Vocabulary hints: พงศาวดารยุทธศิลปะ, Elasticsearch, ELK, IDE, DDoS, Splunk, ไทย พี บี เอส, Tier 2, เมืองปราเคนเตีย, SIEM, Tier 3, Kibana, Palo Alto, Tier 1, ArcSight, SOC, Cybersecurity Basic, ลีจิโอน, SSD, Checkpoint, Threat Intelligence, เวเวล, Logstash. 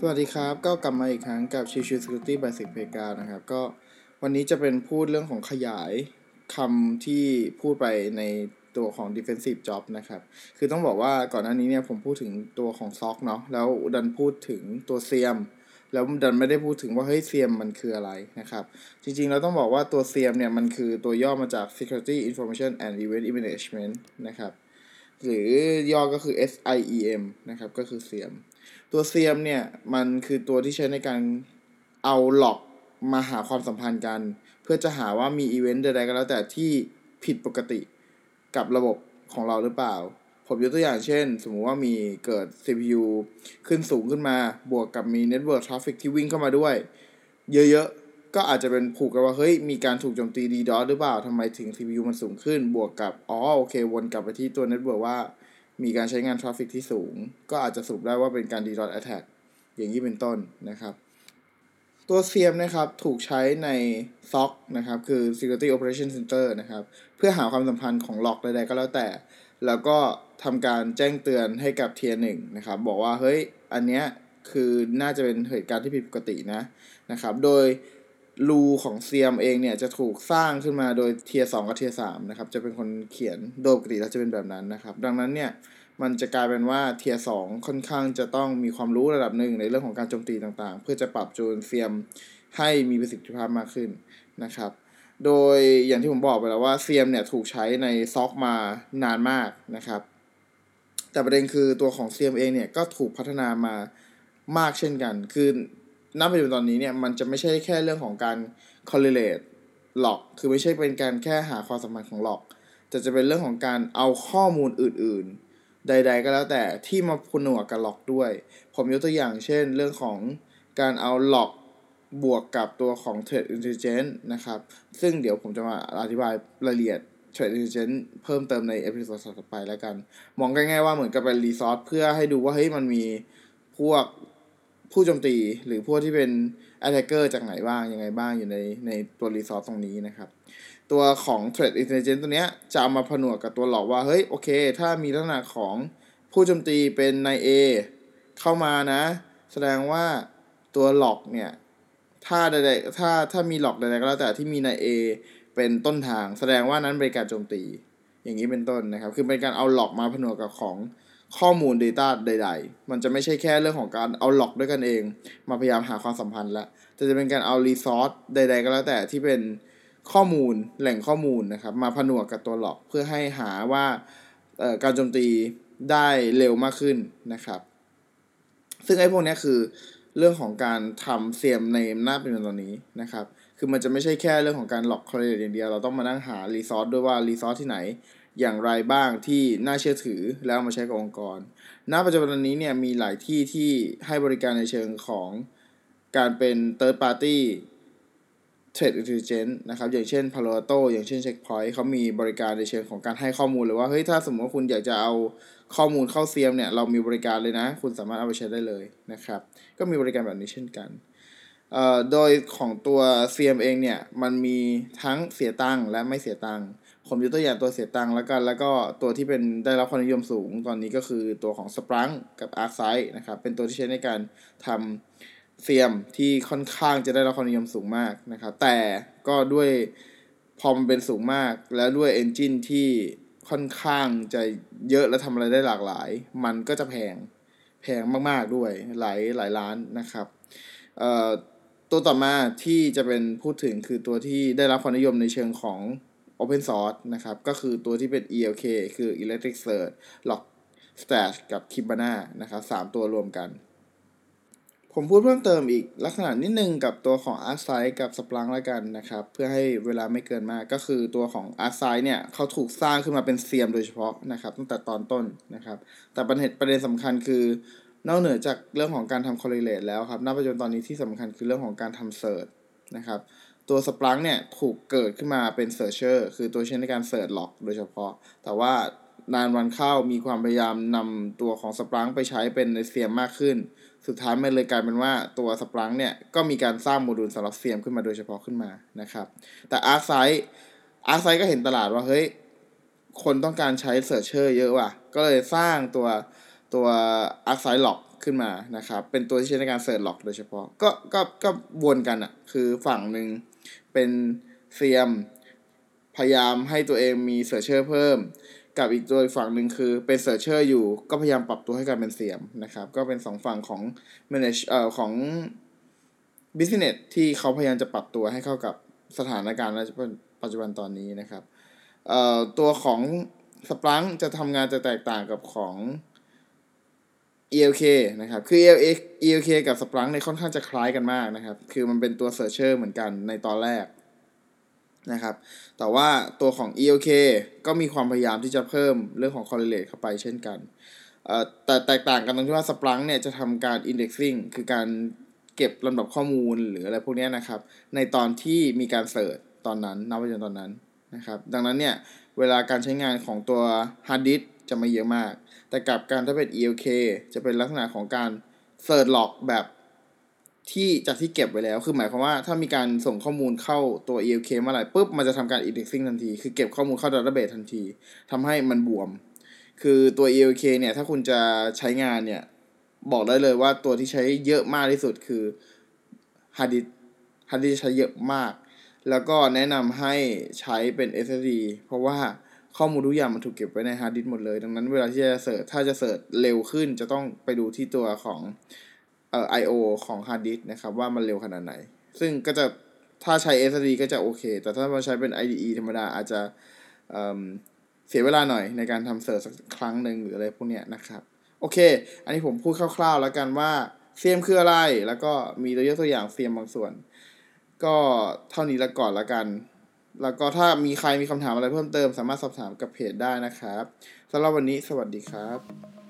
สวัสดีครับก็กลับมาอีกครั้งกับ Cybersecurity Basic นะครับก็วันนี้จะเป็นพูดเรื่องของขยายคำที่พูดไปในตัวของ defensive job นะครับคือต้องบอกว่าก่อนหน้านี้เนี่ยผมพูดถึงตัวของ SOC เนาะแล้วดันพูดถึงตัว SIEM แล้วดันไม่ได้พูดถึงว่าเฮ้ย SIEM มันคืออะไรนะครับจริงๆเราต้องบอกว่าตัว SIEM เนี่ยมันคือตัวย่อมาจาก Security Information and Event Management นะครับหรือย่อก็คือ SIEM นะครับก็คือ SIEM ตัว SIEM เนี่ยมันคือตัวที่ใช้ในการเอาหลอกมาหาความสัมพันธ์กันเพื่อจะหาว่ามีอีเวนต์ใดๆก็แล้วแต่ที่ผิดปกติกับระบบของเราหรือเปล่าผมยกตัวอย่างเช่นสมมุติว่ามีเกิด CPU ขึ้นสูงขึ้นมาบวกกับมี Network Traffic ที่วิ่งเข้ามาด้วยเยอะๆก็อาจจะเป็นผูกกันว่าเฮ้ยมีการถูกโจมตี DDoS หรือเปล่าทำไมถึง CPU มันสูงขึ้นบวกกับโอเควนกลับไปที่ตัว Network ว่ามีการใช้งาน Traffic ที่สูงก็อาจจะสรุปได้ว่าเป็นการ DDoS Attack อย่างนี้เป็นต้นนะครับตัว SIEM นะครับถูกใช้ใน SOC นะครับคือ Security Operation Center นะครับเพื่อหาความสัมพันธ์ของล็อกใดๆก็แล้วแต่แล้วก็ทำการแจ้งเตือนให้กับ Tier 1 นะครับบอกว่าเฮ้ยอันเนี้ยคือน่าจะเป็นเหตุการณ์ที่ผิดปกตินะครับโดยรูของ SIEM เองเนี่ยจะถูกสร้างขึ้นมาโดย Tier 2 กับ Tier 3 นะครับจะเป็นคนเขียนโดยปกติแล้วจะเป็นแบบนั้นนะครับดังนั้นเนี่ยมันจะกลายเป็นว่า Tier 2 ค่อนข้างจะต้องมีความรู้ระดับหนึ่งในเรื่องของการโจมตีต่างๆเพื่อจะปรับจูน SIEM ให้มีประสิทธิภาพมากขึ้นนะครับโดยอย่างที่ผมบอกไปแล้วว่า SIEM เนี่ยถูกใช้ใน SOC มานานมากนะครับแต่ประเด็นคือตัวของ SIEM เองเนี่ยก็ถูกพัฒนามามากเช่นกันคือณ ปัจจุบันตอนนี้เนี่ยมันจะไม่ใช่แค่เรื่องของการ correlate หลอกคือไม่ใช่เป็นการแค่หาความสัมพันธ์ของหลอกแต่จะเป็นเรื่องของการเอาข้อมูลอื่นๆใดๆก็แล้วแต่ที่มาผนวกกับล็อกด้วยผมยกตัวอย่างเช่นเรื่องของการเอาล็อกบวกกับตัวของ Threat Intelligence นะครับซึ่งเดี๋ยวผมจะมาอธิบายรายละเอียด Threat Intelligence เพิ่มเติมในเอพิโซดต่อไปแล้วกันมองง่ายๆว่าเหมือนกับเป็น resource เพื่อให้ดูว่าเฮ้ยมันมีพวกผู้โจมตีหรือพวกที่เป็น attacker จากไหนบ้างยังไงบ้างอยู่ในตัว resource ตรงนี้นะครับตัวของ Threat Intelligence ตัวเนี้ยจะเอามาผนวกกับตัวหลอกว่าเฮ้ยโอเคถ้ามีลักษณะของผู้โจมตีเป็นนาย A เข้ามานะแสดงว่าตัวหลอกเนี่ยถ้ามีหลอกใดๆก็แล้วแต่ที่มีนาย A เป็นต้นทางแสดงว่านั้นเป็นการโจมตีอย่างนี้เป็นต้นนะครับคือเป็นการเอาหลอกมาผนวกกับของข้อมูล data ใดๆมันจะไม่ใช่แค่เรื่องของการเอาหลอกด้วยกันเองมาพยายามหาความสัมพันธ์ละแต่จะเป็นการเอา resource ใดๆก็แล้วแต่ที่เป็นข้อมูลแหล่งข้อมูลนะครับมาผนวกกับตัวหลอกเพื่อให้หาว่าการโจมตีได้เร็วมากขึ้นนะครับซึ่งไอ้พวกนี้คือเรื่องของการทำSIEMในหน้าเป็นตอนนี้นะครับคือมันจะไม่ใช่แค่เรื่องของการหลอกคอร์เรทอย่างเดียวเราต้องมานั่งหารีซอสด้วยว่ารีซอสที่ไหนอย่างไรบ้างที่น่าเชื่อถือแล้วมาใช้กับองค์กรณปัจจุบันนี้เนี่ยมีหลายที่ที่ให้บริการในเชิงของการเป็น third party Threat Intelligence นะครับอย่างเช่น Palo Alto อย่างเช่น Checkpoint เขามีบริการในเชิงของการให้ข้อมูลเลยว่าเฮ้ยถ้าสมมติว่าคุณอยากจะเอาข้อมูลเข้า SIEM เนี่ยเรามีบริการเลยนะคุณสามารถเอาไปใช้ได้เลยนะครับก็มีบริการแบบนี้เช่นกันโดยของตัว SIEM เองเนี่ยมันมีทั้งเสียตังค์และไม่เสียตังค์ผมยกตัวอย่างตัวเสียตังค์แล้วกันแล้วก็ตัวที่เป็นได้รับความนิยมสูงตอนนี้ก็คือตัวของ Splunk กับ ArcSight นะครับเป็นตัวที่ใช้ในการทำSIEM ที่ค่อนข้างจะได้รับความนิยมสูงมากนะครับแต่ก็ด้วยพอมันเป็นสูงมากแล้วด้วย engine ที่ค่อนข้างจะเยอะและทำอะไรได้หลากหลายมันก็จะแพงมากๆด้วยหลายล้านนะครับตัวต่อมาที่จะเป็นพูดถึงคือตัวที่ได้รับความนิยมในเชิงของ Open Source นะครับก็คือตัวที่เป็น ELK คือ Elasticsearch Logstash กับ Kibana นะครับ3ตัวรวมกันผมพูดเพิ่มเติมอีกลักษณะนิดนึงกับตัวของ ArcSight กับ Splunk แล้วกันนะครับเพื่อให้เวลาไม่เกินมากก็คือตัวของ ArcSight เนี่ยเขาถูกสร้างขึ้นมาเป็น SIEM โดยเฉพาะนะครับตั้งแต่ตอนต้นนะครับแต่ประเด็นสำคัญคือนอกเหนือจากเรื่องของการทำ correlate แล้วครับณ ปัจจุบันตอนนี้ที่สำคัญคือเรื่องของการทำ search นะครับตัว Splunk เนี่ยถูกเกิดขึ้นมาเป็น searcher คือตัวใช้ในการ search หลอกโดยเฉพาะแต่ว่านานวันเข้ามีความพยายามนำตัวของ Splunk ไปใช้เป็นใน SIEM มากขึ้นสุดท้ายมันเลยกลายเป็นว่าตัว Splunk เนี่ยก็มีการสร้างโมดูลสำหรับ SIEM ขึ้นมาโดยเฉพาะขึ้นมานะครับแต่ ArcSight ก็เห็นตลาดว่าเฮ้ยคนต้องการใช้ Searcher เยอะว่ะก็เลยสร้างตัว ArcSight Log ขึ้นมานะครับเป็นตัวที่ใช้ในการเสิร์ชล็อกโดยเฉพาะก็วนกันอ่ะคือฝั่งหนึ่งเป็นเซียมพยายามให้ตัวเองมีเสิร์ชเชอร์เพิ่มกับอีกตัวฝั่งหนึ่งคือเป็นเสิร์ชเชอร์อยู่ก็พยายามปรับตัวให้กลายเป็นเซียมนะครับก็เป็น2ฝั่งของ manage ของ business ที่เขาพยายามจะปรับตัวให้เข้ากับสถานการณ์ปัจจุบันตอนนี้นะครับตัวของ Splunk จะทำงานจะแตกต่างกับของ ELK นะครับคือ ELK กับ Splunk เนี่ยค่อนข้างจะคล้ายกันมากนะครับคือมันเป็นตัว Searcher เหมือนกันในตอนแรกนะครับแต่ว่าตัวของ ELK ก็มีความพยายามที่จะเพิ่มเรื่องของ correlate เข้าไปเช่นกันแต่แตกต่างกันตรงที่ว่า Splunk เนี่ยจะทำการ indexing คือการเก็บลำดับข้อมูลหรืออะไรพวกนี้นะครับในตอนที่มีการเสิร์ชตอนนั้นนับไปจนตอนนั้นนะครับดังนั้นเนี่ยเวลาการใช้งานของตัว hard disk จะไม่เยอะมากแต่กับการถ้าเป็น ELK จะเป็นลักษณะของการเสิร์ชหลอกแบบที่จากที่เก็บไว้แล้วคือหมายความว่าถ้ามีการส่งข้อมูลเข้าตัว ELK เมื่อไหร่ปุ๊บมันจะทำการ indexing ทันทีคือเก็บข้อมูลเข้า database ทันทีทำให้มันบวมคือตัว ELK เนี่ยถ้าคุณจะใช้งานเนี่ยบอกได้เลยว่าตัวที่ใช้เยอะมากที่สุดคือ hard disk ใช้เยอะมากแล้วก็แนะนำให้ใช้เป็น SSD เพราะว่าข้อมูลทุกอย่างมันถูกเก็บไว้ในฮาร์ดดิสก์หมดเลยดังนั้นเวลาที่จะเสิร์ชถ้าจะเสิร์ชเร็วขึ้นจะต้องไปดูที่ตัวของI/O ของฮาร์ดดิสก์นะครับว่ามันเร็วขนาดไหนซึ่งก็จะถ้าใช้ SSD ก็จะโอเคแต่ถ้าเราใช้เป็น IDE ธรรมดาอาจจะเสียเวลาหน่อยในการทำเสิร์ชสักครั้งหนึ่งหรืออะไรพวกเนี้ยนะครับโอเคอันนี้ผมพูดคร่าวๆแล้วกันว่าเซียมคืออะไรแล้วก็มีตัวอย่างเซียมบางส่วนก็เท่านี้ละก่อนละกันแล้วก็ถ้ามีใครมีคำถามอะไรเพิ่มเติมสามารถสอบถามกับเพจได้นะครับสำหรับวันนี้สวัสดีครับ